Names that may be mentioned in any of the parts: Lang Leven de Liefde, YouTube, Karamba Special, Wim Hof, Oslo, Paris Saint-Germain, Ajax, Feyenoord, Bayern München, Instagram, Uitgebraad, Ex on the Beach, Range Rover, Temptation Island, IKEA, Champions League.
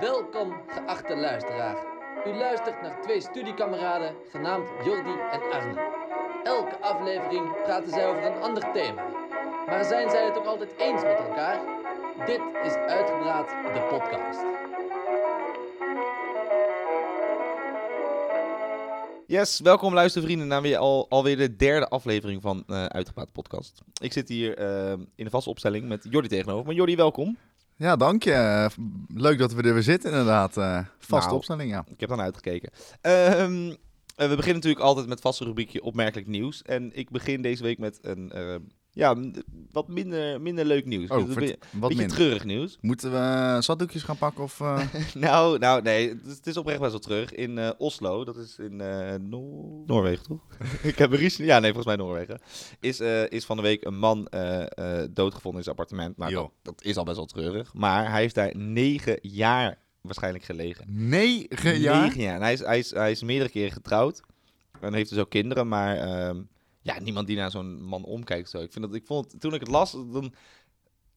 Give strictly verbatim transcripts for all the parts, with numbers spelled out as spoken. Welkom, geachte luisteraar. U luistert naar twee studiekameraden genaamd Jordi en Arne. Elke aflevering praten zij over een ander thema. Maar zijn zij het ook altijd eens met elkaar? Dit is Uitgebraad, de podcast. Yes, welkom luistervrienden naar weer al, alweer de derde aflevering van uh, Uitgebraad podcast. Ik zit hier uh, in de vaste opstelling met Jordi tegenover. Maar Jordi, welkom. Ja, dank je. Leuk dat we er weer zitten inderdaad. Uh, vaste nou, opstelling, ja. Ik heb dan uitgekeken. Ehm... Uh, We beginnen natuurlijk altijd met vaste rubriekje opmerkelijk nieuws. En ik begin deze week met een uh, ja, wat minder, minder leuk nieuws. Oh, dus een wat beetje minder. Treurig nieuws. Moeten we zakdoekjes gaan pakken? Of, uh... nou, nou, nee. Het is oprecht best wel treurig. In uh, Oslo, dat is in uh, Noor... Noorwegen, toch? ik heb een Ja, nee, volgens mij Noorwegen. Is, uh, is van de week een man uh, uh, doodgevonden in zijn appartement. Nou, dat, dat is al best wel treurig. Maar hij heeft daar negen jaar... waarschijnlijk gelegen. Negen jaar? Negen jaar. En hij is, hij is, hij is meerdere keren getrouwd. En heeft dus ook kinderen. Maar uh, ja, niemand die naar zo'n man omkijkt. Zo. Ik, vind dat, ik vond het, toen ik het las, dan,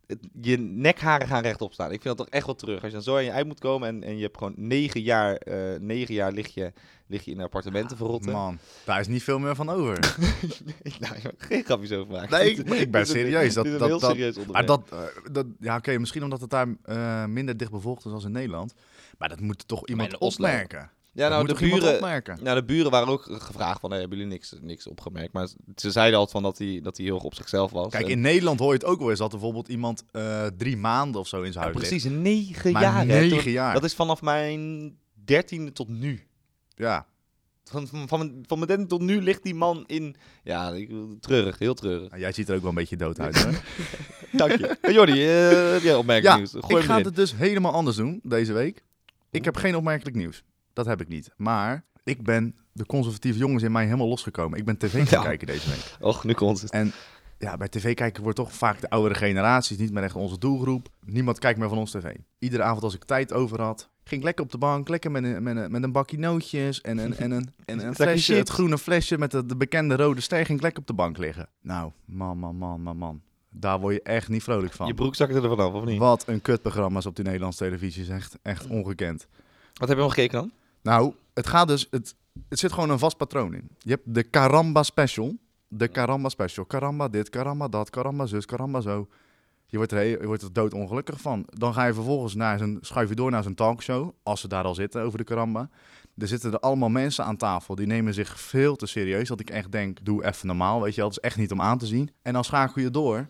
het, je nekharen gaan rechtop staan. Ik vind dat toch echt wel terug. Als je dan zo aan je uit moet komen en, en je hebt gewoon negen jaar, uh, negen jaar lig je, lig je in appartementen ja, verrotten. Man, daar is niet veel meer van over. nou, ik heb geen grapjes over maken. Nee, ik, ik ben serieus. Dat, dat, dat, heel dat, serieus maar dat, uh, dat, ja, oké, okay, misschien omdat het daar uh, minder dicht bevolkt is als in Nederland. Maar dat moet toch iemand opmerken. Ja, nou de, buren, nou, de buren waren ook gevraagd van, hey, hebben jullie niks, niks opgemerkt? Maar ze zeiden altijd van dat hij dat hij heel erg op zichzelf was. Kijk, en... in Nederland hoor je het ook wel eens dat bijvoorbeeld iemand uh, drie maanden of zo in zijn ja, huis precies, ligt. Precies, negen maar jaar. Negen hè, toen, jaar. Dat is vanaf mijn dertiende tot nu. Ja. Van, van, van, van mijn dertiende tot nu ligt die man in... Ja, treurig, heel treurig. Nou, jij ziet er ook wel een beetje dood uit, hè? Dank je. Hey, Jordi, uh, heb jij opmerkelijk ja, nieuws? Gooi ik ga in. Het dus helemaal anders doen deze week. Ik heb geen opmerkelijk nieuws. Dat heb ik niet. Maar ik ben de conservatieve jongens in mij helemaal losgekomen. Ik ben tv gaan ja. kijken deze week. Och, nu komt het. En ja, bij tv kijken wordt toch vaak de oudere generaties niet meer echt onze doelgroep. Niemand kijkt meer van ons tv. Iedere avond als ik tijd over had, ging ik lekker op de bank. Lekker met een, met een, met een bakje nootjes en een, en een, en een flesje. Het groene flesje met de, de bekende rode ster. Ging ik lekker op de bank liggen. Nou, man, man, man, man, man. Daar word je echt niet vrolijk van. Je broek zakte er vanaf, of niet? Wat een kutprogramma's op de Nederlandse televisie. Is echt, echt ongekend. Wat heb je al gekeken dan? Nou, het gaat dus, het, het zit gewoon een vast patroon in. Je hebt de Karamba Special, de Karamba Special, Karamba dit, Karamba dat, Karamba zus, Karamba zo. Je wordt er, je wordt er doodongelukkig van. Dan ga je vervolgens naar zijn, schuif je door naar zijn talkshow, als ze daar al zitten over de Karamba. Er zitten er allemaal mensen aan tafel, die nemen zich veel te serieus, dat ik echt denk, doe even normaal, weet je wel, dat is echt niet om aan te zien. En dan schakel je door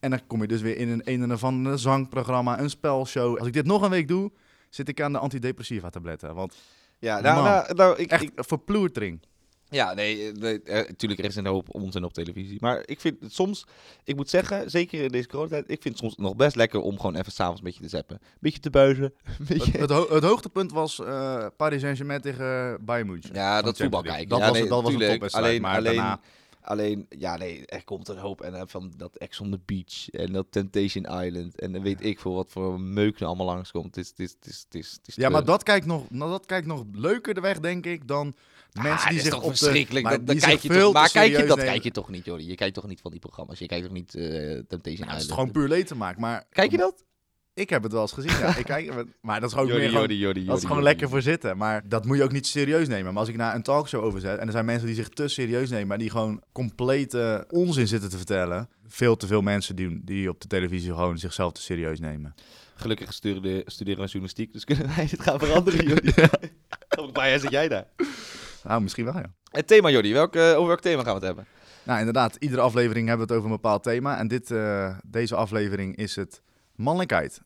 en dan kom je dus weer in een een en van een zangprogramma, een spelshow. Als ik dit nog een week doe, zit ik aan de antidepressiva tabletten, want... Ja, nou, nou, nou ik, echt ik, verploetering. Ja, nee, nee natuurlijk, er is een hoop onzin op televisie. Maar ik vind het soms, ik moet zeggen, zeker in deze coronatijd, ik vind het soms nog best lekker om gewoon even s'avonds een beetje te zappen. Een beetje te buizen. Beetje... Het, het, ho- het hoogtepunt was uh, Paris Saint-Germain tegen Bayern München. Ja, dat voetbal kijken. Dat ja, was, nee, dat was een topwedstrijd, alleen, maar alleen, daarna... Alleen, ja, nee, er komt een hoop. En uh, van dat Ex on the Beach en dat Temptation Island. En dan weet ik veel wat voor meuk er allemaal langskomt. Het is, het is, het is, het is ja, maar dat kijkt, nog, nou, dat kijkt nog leuker de weg, denk ik, dan ah, mensen die zich op verschrikkelijk. De... Maar, dat, kijk je toch, maar kijk je, dat kijk je toch niet, joh. Je kijkt toch niet van die programma's. Je kijkt toch niet uh, Temptation nou, Island. Het is gewoon puur leed te maken, maar... Kijk je dat? Ik heb het wel eens gezien, ja. Ik kijk, maar dat is gewoon, Jordi, meer Jordi, gewoon, Jordi, Jordi, dat is gewoon lekker voor zitten. Maar dat moet je ook niet serieus nemen. Maar als ik naar een talkshow overzet en er zijn mensen die zich te serieus nemen... en die gewoon complete onzin zitten te vertellen. Veel te veel mensen die, die op de televisie gewoon zichzelf te serieus nemen. Gelukkig studeer, studeren we journalistiek, dus kunnen wij dit gaan veranderen, Jordi. Hoe ja. zit jij daar? Nou, misschien wel, ja. Het thema, Jordi. Welk, uh, over welk thema gaan we het hebben? Nou, inderdaad. Iedere aflevering hebben we het over een bepaald thema. En dit, uh, deze aflevering is het mannelijkheid.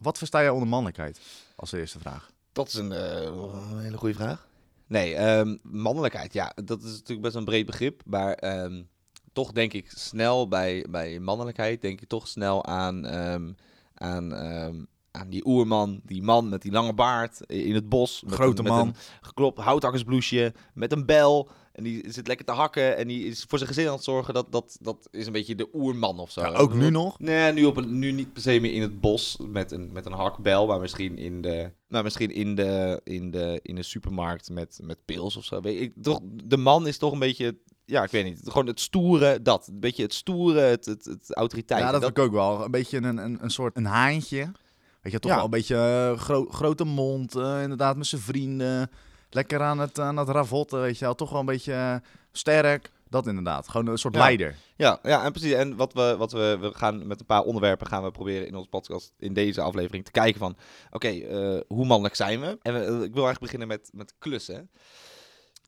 Wat versta jij onder mannelijkheid als de eerste vraag? Dat is een, uh, een hele goede vraag. Nee, um, mannelijkheid, ja, dat is natuurlijk best een breed begrip. Maar um, toch denk ik snel bij, bij mannelijkheid, denk ik toch snel aan, um, aan, um, aan die oerman, die man met die lange baard in het bos. Met grote een, man. Met een geklopt houthakkersbloesje, met een bel. En die zit lekker te hakken en die is voor zijn gezin aan het zorgen. Dat, dat, dat is een beetje de oerman of zo. Ja, ook nu nog? Nee, nu, op een, nu niet per se meer in het bos met een, met een hakbel. Maar misschien in de, maar misschien in de, in de, in de supermarkt met, met pils of zo. Weet ik, toch, de man is toch een beetje... Ja, ik weet niet. Gewoon het stoere, dat. Een beetje het stoere, het, het, het autoriteit. Ja, dat, dat... heb ik ook wel. Een beetje een, een, een soort een haantje. Weet je, toch ja. wel een beetje uh, gro- grote mond, uh, inderdaad met zijn vrienden. Lekker aan het, aan het ravotten, weet je wel. Toch wel een beetje uh, sterk. Dat inderdaad, gewoon een soort ja. leider. Ja, ja, en precies. En wat we, wat we, we gaan met een paar onderwerpen gaan we proberen in onze podcast in deze aflevering te kijken van, oké, okay, uh, hoe mannelijk zijn we? En we, ik wil eigenlijk beginnen met, met klussen.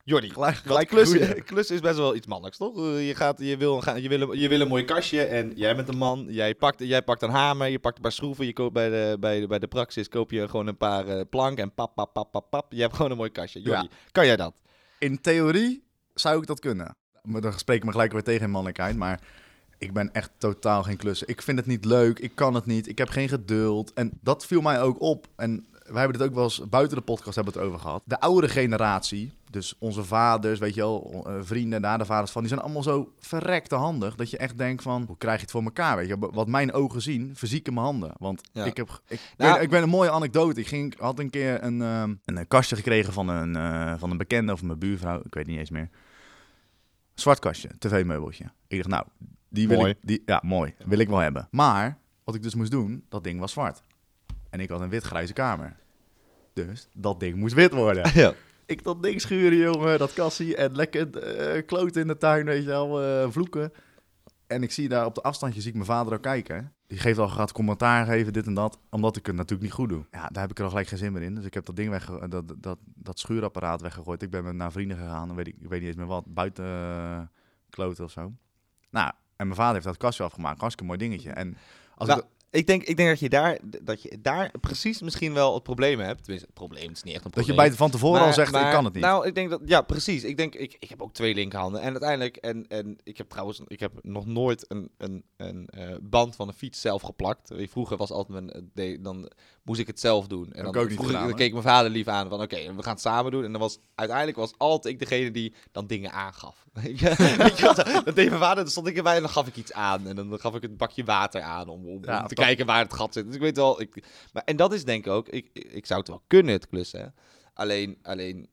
Jordi, gelijk, gelijk klussen. Klussen is best wel iets mannelijks, toch? Je, gaat, je, wil, je, wil, je wil een mooi kastje en jij bent een man. Jij pakt, jij pakt een hamer, je pakt een paar schroeven. Je koopt bij de, bij de, bij de Praxis koop je gewoon een paar uh, planken en pap, pap, pap, pap, pap. Je hebt gewoon een mooi kastje. Jordi, ja. kan jij dat? In theorie zou ik dat kunnen. Maar dan spreek ik me gelijk weer tegen in mannelijkheid, maar ik ben echt totaal geen klussen. Ik vind het niet leuk, ik kan het niet, ik heb geen geduld. En dat viel mij ook op. En wij hebben het ook wel eens buiten de podcast hebben het over gehad. De oudere generatie, dus onze vaders, weet je wel, vrienden, na de vaders van, die zijn allemaal zo verrekte handig dat je echt denkt van, hoe krijg je het voor elkaar? Weet je, wat mijn ogen zien, verzieken mijn handen. Want ja. ik heb, ik, nou, weet, ik ben een mooie anekdote. Ik ging, had een keer een, um, een kastje gekregen van een, uh, van een bekende of mijn buurvrouw, ik weet niet eens meer. Zwart kastje, tv-meubeltje. Ik dacht, nou, die wil mooi. ik... Die, ja, mooi. Wil ik wel hebben. Maar, wat ik dus moest doen, dat ding was zwart. En ik had een wit-grijze kamer. Dus, dat ding moest wit worden. Ja. Ik dat ding schuren, jongen, dat kassie. En lekker uh, kloten in de tuin, weet je wel, uh, vloeken. En ik zie daar op de afstandje, zie ik mijn vader ook kijken. Die geeft al gaat commentaar geven, dit en dat. Omdat ik het natuurlijk niet goed doe. Ja, daar heb ik er al gelijk geen zin meer in. Dus ik heb dat ding wegge- dat, dat, dat schuurapparaat weggegooid. Ik ben met naar vrienden gegaan. Weet ik, ik weet niet eens meer wat. Buiten uh, kloten of zo. Nou, en mijn vader heeft dat kastje afgemaakt. Hartstikke mooi dingetje. En als nou, ik, d- ik, denk, ik denk dat je daar dat je daar precies misschien wel het probleem hebt. Tenminste, het probleem, het is niet echt een probleem. Dat je bij van tevoren maar, al zegt, maar, ik kan het niet. Nou, ik denk dat... Ja, precies. Ik denk, ik, ik heb ook twee linkerhanden. En uiteindelijk... En, en ik heb trouwens... Ik heb nog nooit een, een, een uh, band van een fiets zelf geplakt. Vroeger was altijd mijn... De, dan moest ik het zelf doen. En dan, ik ook niet vroeg, gedaan, dan keek mijn vader lief aan van, oké, okay, we gaan het samen doen. En dan was... Uiteindelijk was altijd ik degene die dan dingen aangaf. Dat deed mijn vader. Dan stond ik erbij en dan gaf ik iets aan. En dan gaf ik een bakje water aan om, om ja, te kijken waar het gat zit. Dus ik weet wel... Ik, maar, en dat is denk ik ook... Ik, ik zou het wel kunnen, het klussen, hè? Alleen, alleen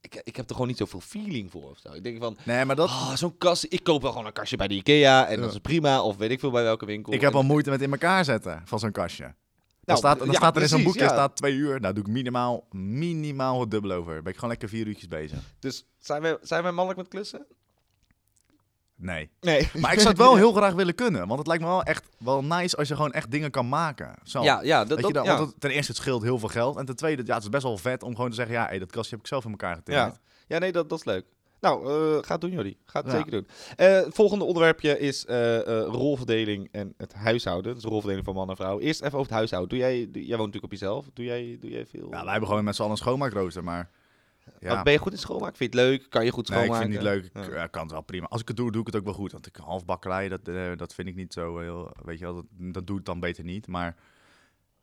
ik, ik heb er gewoon niet zoveel feeling voor of zo. Ik denk van, nee, maar dat... oh, zo'n kast, ik koop wel gewoon een kastje bij de IKEA en ja. dat is prima, of weet ik veel bij welke winkel. Ik heb al moeite met in elkaar zetten van zo'n kastje. Dan nou, staat, dan ja, staat er precies, in zo'n boekje, ja. staat twee uur. Nou, doe ik minimaal, minimaal het dubbel over. Ben ik gewoon lekker vier uurtjes bezig. Dus zijn wij, zijn wij mannelijk met klussen? Nee. nee. Maar ik zou het wel heel graag willen kunnen. Want het lijkt me wel echt wel nice als je gewoon echt dingen kan maken. Zo. Ja, ja. Dat, dat, dat, ja. Want het, ten eerste, het scheelt heel veel geld. En ten tweede, ja, het is best wel vet om gewoon te zeggen... ja, hey, dat kastje heb ik zelf in elkaar getimmerd. Ja. ja, nee, dat, dat is leuk. Nou, uh, ga het doen, Jordi. Ga het ja. zeker doen. Uh, het volgende onderwerpje is uh, uh, rolverdeling en het huishouden. Dus de rolverdeling van man en vrouw. Eerst even over het huishouden. Doe jij, doe, jij woont natuurlijk op jezelf. Doe jij, doe jij veel? Ja, wij hebben gewoon met z'n allen een schoonmaakrooster, maar... Ja. Ben je goed in schoonmaken? Vind je het leuk? Kan je goed schoonmaken? Nee, ik vind het niet leuk. Ik ja. kan het wel prima. Als ik het doe, doe ik het ook wel goed. Want ik halfbakkerij, dat, uh, dat vind ik niet zo heel... Weet je wel, dat, dat doe ik dan beter niet. Maar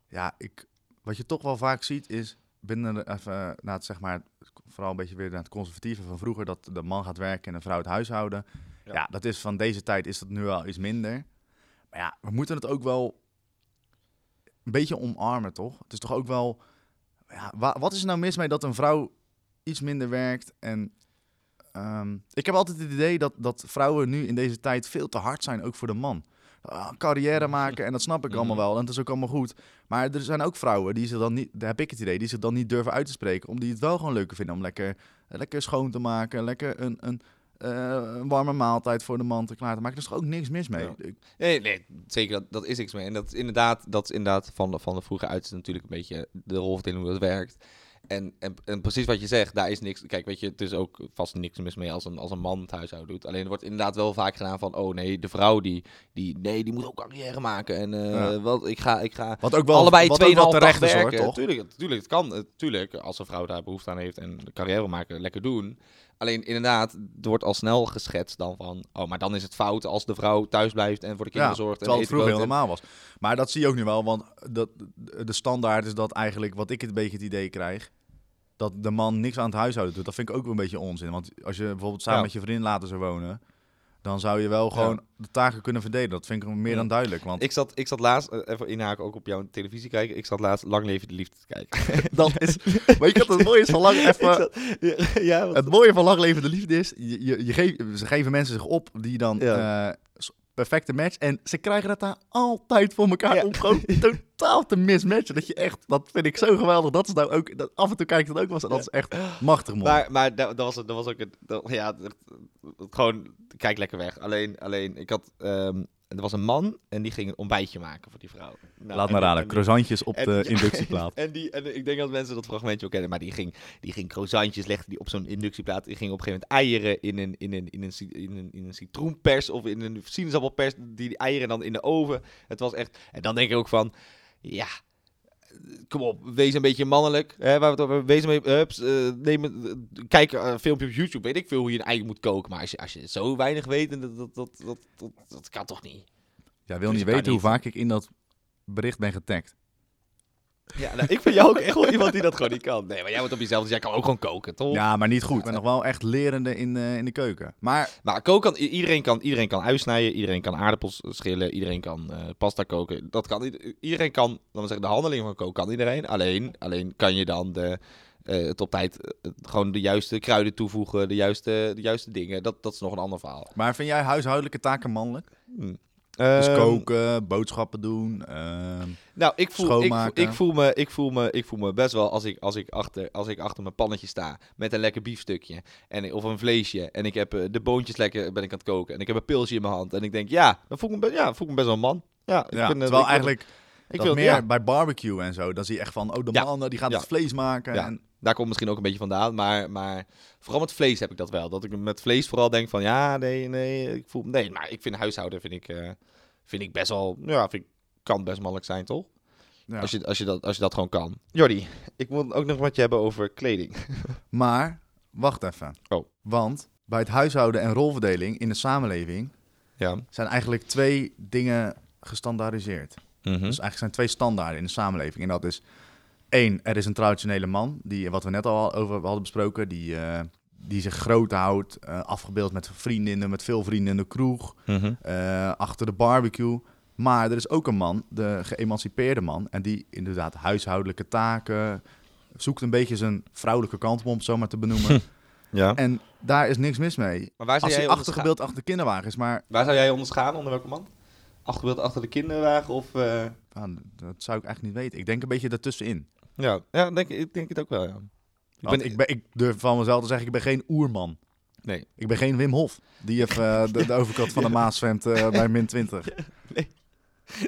ja, ik, wat je toch wel vaak ziet is... Binnen even, uh, nou, zeg maar, vooral een beetje weer naar het conservatieve van vroeger... dat de man gaat werken en de vrouw het huishouden. Ja, ja dat is van deze tijd is dat nu al iets minder. Maar ja, we moeten het ook wel een beetje omarmen, toch? Het is toch ook wel... Ja, wa- wat is er nou mis mee dat een vrouw... iets minder werkt en um, ik heb altijd het idee dat, dat vrouwen nu in deze tijd veel te hard zijn, ook voor de man. Uh, carrière maken en dat snap ik allemaal wel en dat is ook allemaal goed. Maar er zijn ook vrouwen die zich dan niet, daar heb ik het idee, die zich dan niet durven uit te spreken, omdat die het wel gewoon leuker vinden om lekker, lekker schoon te maken, lekker een, een, uh, een warme maaltijd voor de man te klaar te maken. Er is toch ook niks mis mee? Ja. Nee, nee, zeker, dat, dat is niks mee. En dat is inderdaad, dat is inderdaad van de, van de vroege uit natuurlijk een beetje de rolverdeling hoe dat werkt. En, en, en precies wat je zegt, daar is niks... Kijk, weet je, het is ook vast niks mis mee als een, als een man het huishouden doet. Alleen er wordt inderdaad wel vaak gedaan van... Oh nee, de vrouw die... die nee, die moet ook carrière maken. En uh, ja. wat, ik ga, ik ga wat ook wel, allebei wat tweeënhalf dag werken. Is, hoor, toch? Tuurlijk, tuurlijk, het kan. Tuurlijk, als een vrouw daar behoefte aan heeft en carrière wil maken, lekker doen. Alleen inderdaad, er wordt al snel geschetst dan van... Oh, maar dan is het fout als de vrouw thuis blijft en voor de kinderen ja, zorgt. Terwijl het vroeger heel normaal was. Maar dat zie je ook nu wel, want dat, de standaard is dat eigenlijk... Wat ik een beetje het idee krijg... dat de man niks aan het huishouden doet, dat vind ik ook wel een beetje onzin. Want als je bijvoorbeeld samen ja. met je vriendin later zou wonen... dan zou je wel gewoon ja. de taken kunnen verdelen. Dat vind ik meer dan duidelijk. Want... Ik, zat, ik zat laatst, even inhaken ook op jouw televisie kijken... ik zat laatst Lang Leven de Liefde te kijken. Dat is... Maar je kan het mooie van Lang... Even... Zat... Ja, wat... Het mooie van Lang Leven de Liefde is... Je, je, je geeft, ze geven mensen zich op die dan... Ja. Uh, perfecte match. En ze krijgen dat daar altijd voor elkaar ja. om gewoon totaal te mismatchen. Dat je echt, dat vind ik zo geweldig. Dat is nou ook, dat, af en toe kijk ik dat ook wel eens. En dat is echt machtig mooi. Maar, maar dat, was, dat was ook, dat, ja, dat, gewoon, kijk lekker weg. Alleen, alleen ik had... Um, er was een man en die ging een ontbijtje maken voor die vrouw. Nou, Laat maar raden, croissantjes op en, de inductieplaat. En, die, en ik denk dat mensen dat fragmentje wel kennen, maar die ging, die ging croissantjes leggen die op zo'n inductieplaat. Die ging op een gegeven moment eieren in een, in een, in een, in een, in een citroenpers of in een sinaasappelpers. Die, die eieren dan in de oven. Het was echt... En dan denk ik ook van, ja... Kom op, wees een beetje mannelijk. Hè, waar we het, wees een beetje, ups, uh, neem, uh, kijk uh, een filmpje op YouTube. Weet ik veel hoe je een ei moet koken. Maar als je, als je zo weinig weet, dat, dat, dat, dat, dat, dat kan toch niet? Ja, wil dus niet weten hoe niet. Vaak ik in dat bericht ben getagd. Ja, nou, ik vind jou ook echt wel iemand die dat gewoon niet kan. Nee, maar jij wordt op jezelf, dus jij kan ook gewoon koken, toch? Ja, maar niet goed. Ik ben nog wel echt lerende in, uh, in de keuken. Maar, maar koken, kan, iedereen kan iedereen kan uitsnijden, iedereen kan aardappels schillen, iedereen kan uh, pasta koken. Dat kan iedereen kan, laten we zeggen, de handeling van koken kan iedereen. Alleen, alleen kan je dan de, uh, het op tijd uh, gewoon de juiste kruiden toevoegen, de juiste, de juiste dingen. Dat, dat is nog een ander verhaal. Maar vind jij huishoudelijke taken mannelijk? Hmm. Dus koken, boodschappen doen, uh, nou, ik voel, schoonmaken. Ik, ik, voel me, ik, voel me, ik voel me best wel als ik, als, ik achter, als ik achter mijn pannetje sta met een lekker biefstukje en, of een vleesje. En ik heb de boontjes lekker, ben ik aan het koken. En ik heb een pilsje in mijn hand. En ik denk, ja, dan voel ik me, ja, voel ik me best wel een man. Ja, ik ja vind, terwijl ik eigenlijk vind, dat ik meer ja. bij barbecue en zo, dan zie je echt van, oh, de ja. man die gaat ja. het vlees maken. Ja. En... Daar komt misschien ook een beetje vandaan, maar, maar vooral met vlees heb ik dat wel. Dat ik met vlees vooral denk van, ja, nee, nee, ik voel... Nee, maar ik vind huishouden, vind ik, uh, vind ik best wel... Ja, vind ik, kan best mannelijk zijn, toch? Ja. Als, je, als, je dat, als je dat gewoon kan. Jordi, ik wil ook nog wat je hebben over kleding. Maar, wacht even. Oh. Want bij het huishouden en rolverdeling in de samenleving... Ja. zijn eigenlijk twee dingen gestandaardiseerd. Mm-hmm. Dus eigenlijk zijn twee standaarden in de samenleving. En dat is... Eén, er is een traditionele man, die, wat we net al over hadden besproken, die, uh, die zich groot houdt, uh, afgebeeld met vriendinnen, met veel vrienden in de kroeg, mm-hmm. uh, achter de barbecue. Maar er is ook een man, de geëmancipeerde man, en die inderdaad huishoudelijke taken, zoekt een beetje zijn vrouwelijke kant, om het zo maar te benoemen. Ja. En daar is niks mis mee. Maar waar zou Als jij hij achtergebeeld achter de kinderwagen is, maar... Waar zou jij onderschaan, onder welke man? Achterbeeld achter de kinderwagen of... Uh... Ah, dat zou ik eigenlijk niet weten. Ik denk een beetje daartussenin. Ja, ja denk, ik denk het ook wel, ja. Ik, ben, ik, ben, ik durf van mezelf te zeggen, ik ben geen oerman. Nee. Ik ben geen Wim Hof, die even uh, de, de overkant van de Maas zwemt uh, bij min twintig. Nee,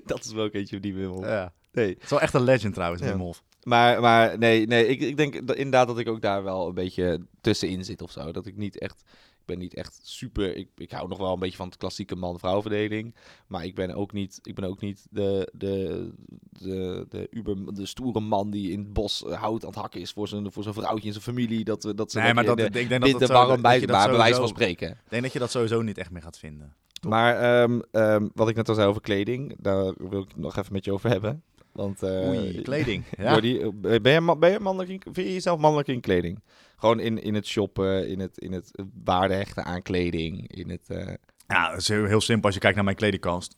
dat is wel een beetje die Wim Hof. Ja. Nee. Het is wel echt een legend trouwens, ja. Wim Hof. Maar, maar nee, nee ik, ik denk dat, inderdaad dat ik ook daar wel een beetje tussenin zit of zo. Dat ik niet echt... Ik ben niet echt super... Ik, ik hou nog wel een beetje van de klassieke man-vrouw verdeling. Maar ik ben ook niet, ik ben ook niet de, de, de, de, uber, de stoere man die in het bos hout aan het hakken is... voor zijn, voor zijn vrouwtje en zijn familie. Dat, dat ze nee, maar dat, de, ik denk dat, dat zo, bij, bij, dat bij sowieso, wijze van spreken. Ik denk dat je dat sowieso niet echt meer gaat vinden. Top. Maar um, um, wat ik net al zei over kleding... daar wil ik het nog even met je over hebben. Want, uh, Oei, kleding. Ja. Jordi, ben je, ben je mannelijk in, vind je jezelf mannelijk in kleding? Gewoon in, in het shoppen, in het, in het waarde hechten aan kleding. In het, uh... Ja, dat is heel, heel simpel als je kijkt naar mijn kledingkast.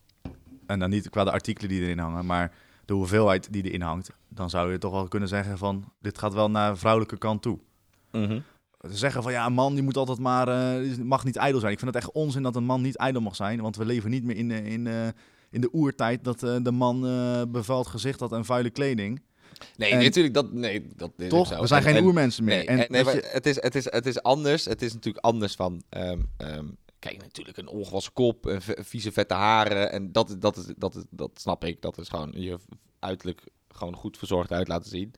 En dan niet qua de artikelen die erin hangen, maar de hoeveelheid die erin hangt. Dan zou je toch wel kunnen zeggen van, dit gaat wel naar de vrouwelijke kant toe. Mm-hmm. Ze zeggen van, ja, een man die moet altijd maar, uh, mag niet ijdel zijn. Ik vind het echt onzin dat een man niet ijdel mag zijn, want we leven niet meer in... in uh, in de oertijd dat uh, de man uh, bevuild gezicht had en vuile kleding. Nee, en... natuurlijk. Dat, nee, dat is toch? Zo. We zijn en, geen en, oermensen meer. Nee, en, en, nee, maar je... het, is, het, is, het is anders. Het is natuurlijk anders van... Um, um, kijk, natuurlijk een ongewassen kop, een v- vieze vette haren. En dat, dat, is, dat, is, dat snap ik. Dat is gewoon je uiterlijk gewoon goed verzorgd uit laten zien.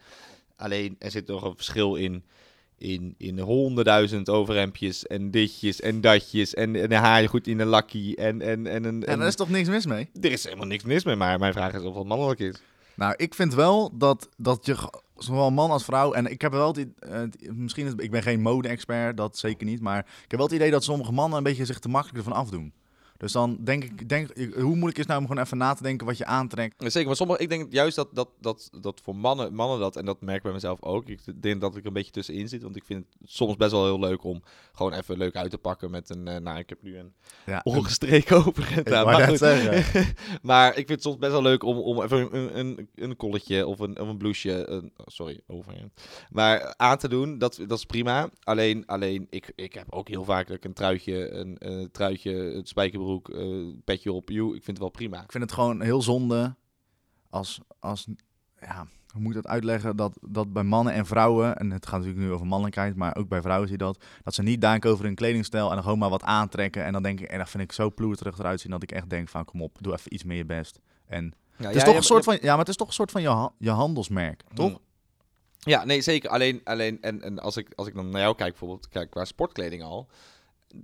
Alleen, er zit nog een verschil in... In, in honderdduizend overhempjes en ditjes en datjes en, en een haar goed in een lakkie en... en, en, en, en ja, daar is toch niks mis mee? Er is helemaal niks mis mee, maar mijn vraag is of dat mannelijk is. Nou, ik vind wel dat, dat je, zowel man als vrouw... En ik heb wel het uh, misschien het, ik ben geen mode-expert, dat zeker niet, maar ik heb wel het idee dat sommige mannen een beetje zich te makkelijk ervan afdoen. Dus dan denk ik, denk, hoe moeilijk is nou om gewoon even na te denken wat je aantrekt? Zeker, maar sommige, ik denk juist dat, dat, dat, dat voor mannen, mannen dat, en dat merk ik bij mezelf ook. Ik denk dat ik een beetje tussenin zit, want ik vind het soms best wel heel leuk om gewoon even leuk uit te pakken met een, uh, nou ik heb nu een ja, ongestreken een... overhemd. Ja, maar, maar ik vind het soms best wel leuk om, om even een, een, een colletje of een, of een blouseje, een, sorry, overhemd, maar aan te doen, dat, dat is prima. Alleen, alleen ik, ik heb ook heel vaak dat ik een truitje, een, een truitje, het spijkerbroek, broek, uh, petje op, joe, ik vind het wel prima. Ik vind het gewoon heel zonde als, als ja, hoe moet ik dat uitleggen, dat, dat bij mannen en vrouwen, en het gaat natuurlijk nu over mannelijkheid, maar ook bij vrouwen zie je dat, dat ze niet denken over hun kledingstijl en dan gewoon maar wat aantrekken. En dan denk ik, en dat vind ik zo ploeterig eruit zien dat ik echt denk van, kom op, doe even iets meer je best. En ja, het is ja, toch een soort van, ja, maar het is toch een soort van je, je handelsmerk, toch? Hmm. Ja, nee, zeker. Alleen, alleen en, en als ik, als ik dan naar jou kijk, bijvoorbeeld, kijk, qua sportkleding al,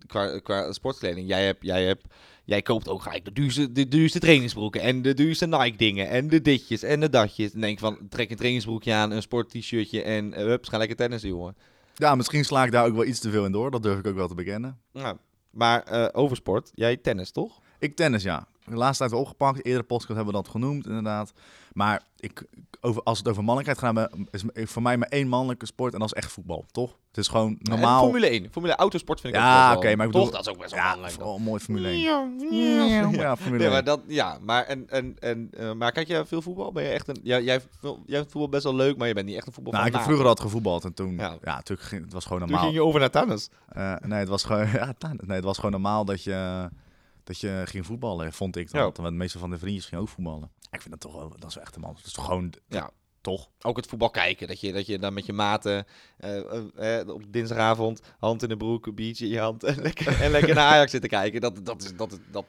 qua, qua sportkleding, jij hebt, jij hebt, jij koopt ook gelijk de duurste, de duurste trainingsbroeken en de duurste Nike-dingen en de ditjes en de datjes. En denk van, trek een trainingsbroekje aan, een sport-t-shirtje en uh, hups, ga lekker tennissen, jongen. Ja, misschien sla ik daar ook wel iets te veel in door, dat durf ik ook wel te bekennen. Ja, maar uh, over sport, jij tennis, toch? Ik tennis, ja. De laatste tijd opgepakt. Eerdere podcast hebben we dat genoemd, inderdaad. Maar ik, over, als het over mannelijkheid gaat, is voor mij maar één mannelijke sport. En dat is echt voetbal, toch? Het is gewoon normaal. En Formule één. Formule autosport vind ik ja, ook wel. Ja, oké. Okay, maar ik bedoel, toch, dat is ook best wel ja, mannelijk. Ja, mooi Formule één. Ja, ja, ja Formule nee, één. Maar, dat, ja, maar, en, en, en, uh, maar kijk jij veel voetbal? Ben je echt een, jij, jij vindt voetbal best wel leuk, maar je bent niet echt een voetbalfan. Nou, ik heb vroeger al gevoetbald en toen... Ja, ja natuurlijk ging, het was gewoon normaal. Toen ging je over naar tennis. Uh, nee, het was gewoon, ja, nee, het was gewoon normaal dat je... Dat je ging voetballen, vond ik. Want de meeste van de vriendjes gingen ook voetballen. Ik vind dat toch wel, dat is echt een man. Dat is toch gewoon, ja, toch? Ook het voetbal kijken. Dat je, dat je dan met je maten uh, uh, uh, op dinsdagavond, hand in de broek, biertje in je hand. En lekker, en lekker naar Ajax zitten kijken. Dat, dat is, dat, dat,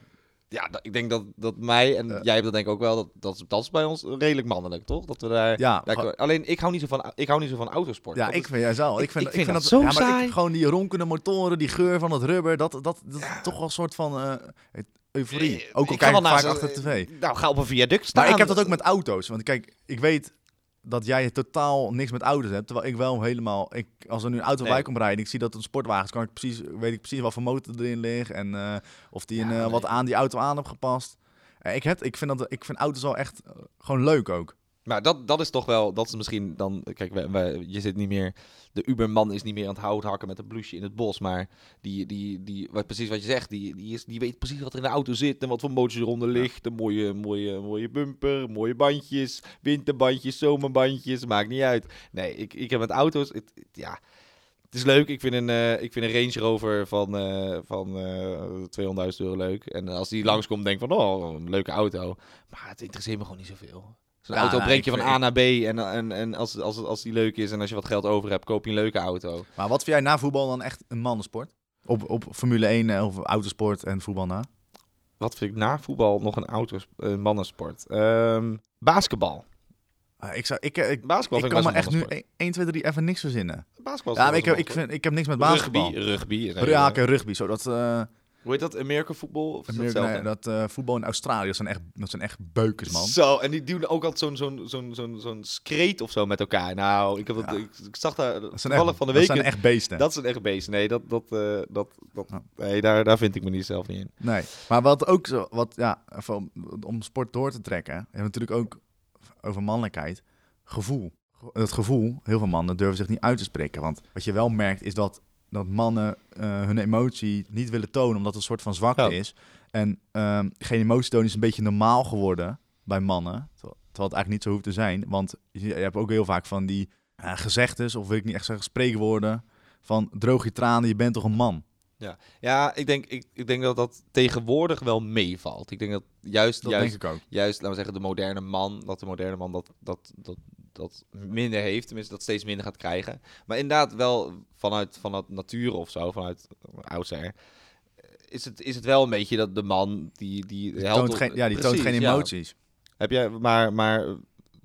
ja, dat, ik denk dat, dat mij, en uh, jij hebt dat denk ik ook wel, dat, dat, dat is bij ons redelijk mannelijk, toch? Dat we daar, ja, daar ga... Alleen, ik hou niet zo van, ik hou niet zo van autosport. Ja, dat ik is, vind jij zo. Ik, ik, vind, ik, vind, ik vind dat, dat zo ja, saai. Maar ik, gewoon die ronkende motoren, die geur van het rubber, dat, dat, dat, dat ja. is toch wel een soort van... Uh, euforie. Ook al ik kijk ik vaak achter de tv. Nou, ga op een viaduct staan. Maar ik heb dat ook met auto's. Want kijk, ik weet dat jij totaal niks met auto's hebt. Terwijl ik wel helemaal... Ik, als er nu een auto bij nee. komt rijden, ik zie dat het een sportwagen is. Kan ik precies, weet ik precies wat voor motor erin ligt. En uh, of die ja, een, uh, nee. wat aan die auto aan heb gepast. Uh, ik, heb, ik, vind dat, ik vind auto's wel echt uh, gewoon leuk ook. Maar dat, dat is toch wel... Dat is misschien dan... Kijk, wij, wij, je zit niet meer... De Uberman is niet meer aan het hout hakken met een blouseje in het bos. Maar die, die, die, wat, precies wat je zegt, die, die, is, die weet precies wat er in de auto zit. En wat voor motor eronder ligt. Ja. Een mooie, mooie, mooie bumper, mooie bandjes. Winterbandjes, zomerbandjes. Maakt niet uit. Nee, ik, ik heb met auto's... Het, het, ja, het is leuk. Ik vind een, uh, ik vind een Range Rover van, uh, van uh, tweehonderdduizend euro leuk. En als die langskomt, denk ik van... Oh, een leuke auto. Maar het interesseert me gewoon niet zoveel. Zo'n ja, auto brengt je van A naar B en, en, en als, als, als die leuk is en als je wat geld over hebt, koop je een leuke auto. Maar wat vind jij na voetbal dan echt een mannensport? Op, op Formule één of autosport en voetbal na? Wat vind ik na voetbal nog een, auto's, een mannensport? Um, basketbal. Ah, ik zou, ik, ik, basketbal ik kan me echt nu één, twee, drie even niks verzinnen. Basketbal ja, ik heb, ik, vind, ik heb niks met basketbal. Rugby. Rugby. Nee, ja, ik heb rugby. Zo, dat, uh, hoe heet dat? Amerika voetbal? Of is Amerika, dat, nee, dat uh, voetbal in Australië, dat zijn echt, dat zijn echt beukers, man. Zo, en die duwden ook altijd zo'n, zo'n, zo'n, zo'n, zo'n skreet of zo met elkaar. Nou, ik, heb dat, ja. ik, ik zag daar toevallig van de week... Dat zijn echt beesten. Dat zijn echt beesten. Nee, dat, dat, uh, dat, dat, ja. nee daar, daar vind ik me niet zelf niet in. Nee, maar wat ook zo... Wat, ja, om, om sport door te trekken, hebben we natuurlijk ook over mannelijkheid, gevoel. Dat gevoel, heel veel mannen durven zich niet uit te spreken. Want wat je wel merkt is dat... dat mannen uh, hun emotie niet willen tonen, omdat het een soort van zwakte ja. is. En uh, geen emotie tonen is een beetje normaal geworden bij mannen. Terwijl het eigenlijk niet zo hoeft te zijn. Want je hebt ook heel vaak van die uh, gezegdes, of wil ik niet echt zeggen, spreekwoorden... van droog je tranen, je bent toch een man? Ja, ja ik, denk, ik, ik denk dat dat tegenwoordig wel meevalt. Ik denk dat juist, dat juist, denk ik ook. juist laten we zeggen, de moderne man... dat de moderne man dat... dat, dat dat minder heeft, tenminste dat steeds minder gaat krijgen. Maar inderdaad wel vanuit, vanuit natuur of zo, vanuit oudsher, is het, is het wel een beetje dat de man die... die, die toont geen, ja, die precies, toont geen emoties. Ja. Heb jij, maar, maar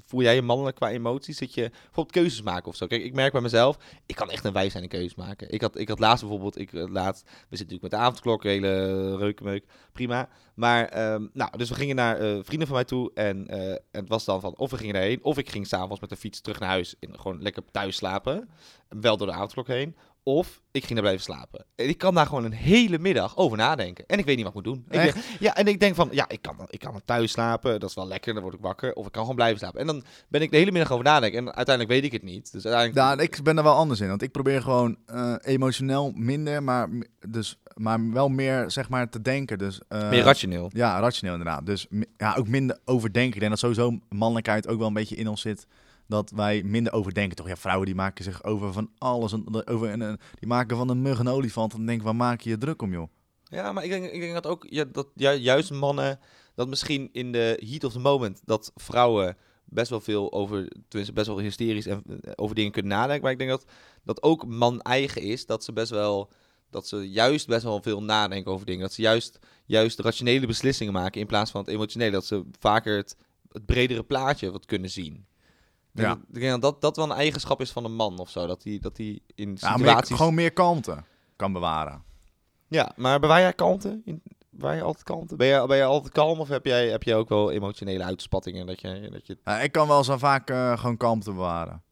voel jij je mannelijk qua emoties? Zit je bijvoorbeeld keuzes maken of zo? Kijk, ik merk bij mezelf, ik kan echt een wijs zijn in keuzes maken. Ik had, ik had laatst bijvoorbeeld, ik laatst, we zitten natuurlijk met de avondklok, hele reukenmeuk, prima. Maar, um, nou, dus we gingen naar uh, vrienden van mij toe en, uh, en het was dan van, of we gingen daarheen, of ik ging s'avonds met de fiets terug naar huis en gewoon lekker thuis slapen, wel door de avondklok heen. Of ik ging daar blijven slapen. En ik kan daar gewoon een hele middag over nadenken. En ik weet niet wat ik moet doen. Ik ben, ja, en ik denk van, ja, ik kan, ik kan thuis slapen. Dat is wel lekker, dan word ik wakker. Of ik kan gewoon blijven slapen. En dan ben ik de hele middag over nadenken. En uiteindelijk weet ik het niet. Dus uiteindelijk... ja, ik ben er wel anders in. Want ik probeer gewoon uh, emotioneel minder, maar, dus, maar wel meer zeg maar te denken. Dus, uh, meer rationeel. Ja, rationeel inderdaad. Dus ja, ook minder overdenken. Ik denk dat sowieso mannelijkheid ook wel een beetje in ons zit. Dat wij minder overdenken. Toch, ja, vrouwen die maken zich over van alles. Over, die maken van een mug een olifant. En denken, waar maak je je druk om, joh? Ja, maar ik denk, ik denk dat ook ja, dat ja, juist mannen, dat misschien in de heat of the moment, dat vrouwen best wel veel over, tenminste best wel hysterisch en over dingen kunnen nadenken. Maar ik denk dat dat ook man eigen is, dat ze best wel, dat ze juist best wel veel nadenken over dingen. Dat ze juist, juist rationele beslissingen maken in plaats van het emotionele. Dat ze vaker het, het bredere plaatje wat kunnen zien. Ja. En ik denk dat, dat dat wel een eigenschap is van een man of zo. Dat hij dat die in situaties... Ja, meer, gewoon meer kalmte kan bewaren. Ja, maar bewaar jij kalmte? Bewaar je altijd kalmte? Ben je, ben je altijd kalm of heb jij, heb jij ook wel emotionele uitspattingen? Dat je, dat je... Ja, ik kan wel zo vaak uh, gewoon kalmte bewaren.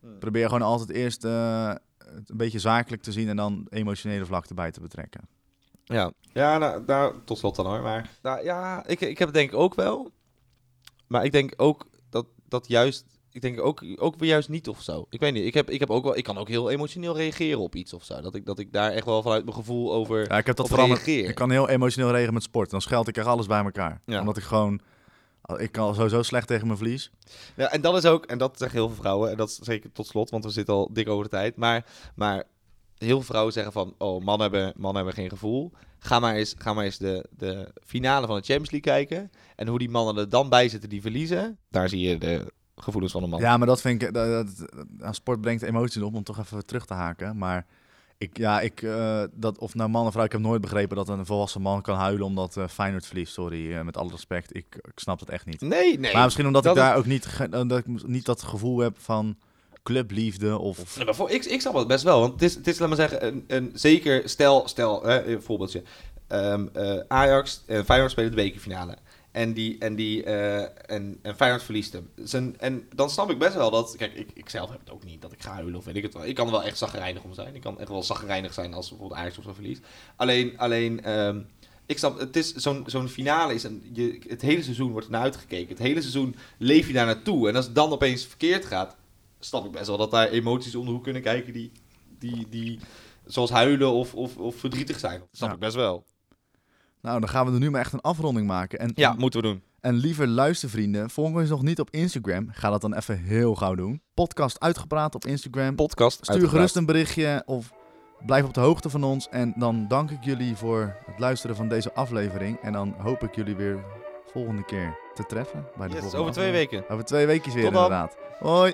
Hmm. Probeer gewoon altijd eerst uh, het een beetje zakelijk te zien en dan emotionele vlak erbij te betrekken. Ja, ja nou, nou, tot slot dan hoor. Maar nou, ja, ik, ik heb het denk ik ook wel. Maar ik denk ook dat, dat juist... Ik denk ook, ook weer juist niet of zo. Ik weet niet, ik, heb, ik, heb ook wel, ik kan ook heel emotioneel reageren op iets of zo. Dat ik, dat ik daar echt wel vanuit mijn gevoel over ja, ik heb dat vooral reageer. Met, ik kan heel emotioneel reageren met sport. Dan scheld ik echt alles bij elkaar. Ja. Omdat ik gewoon... Ik kan sowieso slecht tegen mijn verlies. Ja, en dat is ook... En dat zeggen heel veel vrouwen. En dat is zeker tot slot, want we zitten al dik over de tijd. Maar, maar heel veel vrouwen zeggen van... Oh, mannen hebben, mannen hebben geen gevoel. Ga maar eens, ga maar eens de, de finale van de Champions League kijken. En hoe die mannen er dan bij zitten die verliezen. Daar zie je de... gevoelens van een man. Ja, maar dat vind ik... Dat, dat, sport brengt emoties op, om toch even terug te haken. Maar ik... Ja, ik... Uh, dat, of nou man of vrouw, ik heb nooit begrepen dat een volwassen man kan huilen omdat uh, Feyenoord verliest. Sorry, uh, met alle respect. Ik, ik snap dat echt niet. Nee, nee. Maar misschien omdat ik daar het... ook niet, ge, uh, dat ik niet dat gevoel heb van clubliefde of... Nee, maar voor, ik, ik snap dat best wel. Want het is, het is laat maar zeggen, een, een zeker... Stel, stel, hè, een voorbeeldje. Um, uh, Ajax en uh, Feyenoord spelen de bekerfinale. En, die, en, die, uh, en, en Feyenoord verliest hem. Zijn, en dan snap ik best wel dat... Kijk, ik, ik zelf heb het ook niet dat ik ga huilen of weet ik het wel. Ik kan er wel echt chagrijnig om zijn. Ik kan echt wel chagrijnig zijn als bijvoorbeeld Ajax of zo verliest. Alleen, alleen um, ik snap... Het is zo'n, zo'n finale is... Een, je, het hele seizoen wordt naar uitgekeken. Het hele seizoen leef je daar naartoe. En als het dan opeens verkeerd gaat... Snap ik best wel dat daar emoties onder hoe kunnen kijken die... die, die zoals huilen of, of, of verdrietig zijn. Dat snap ja. ik best wel. Nou, dan gaan we er nu maar echt een afronding maken. En, ja, moeten we doen. En lieve luistervrienden, volg ons nog niet op Instagram. Ga dat dan even heel gauw doen. Podcast Uitgepraat op Instagram. Podcast Stuur uitgepraat. gerust een berichtje of blijf op de hoogte van ons. En dan dank ik jullie voor het luisteren van deze aflevering. En dan hoop ik jullie weer volgende keer te treffen. Bij de yes, volgende over aflevering. twee weken. Over twee weken weer inderdaad. Hoi.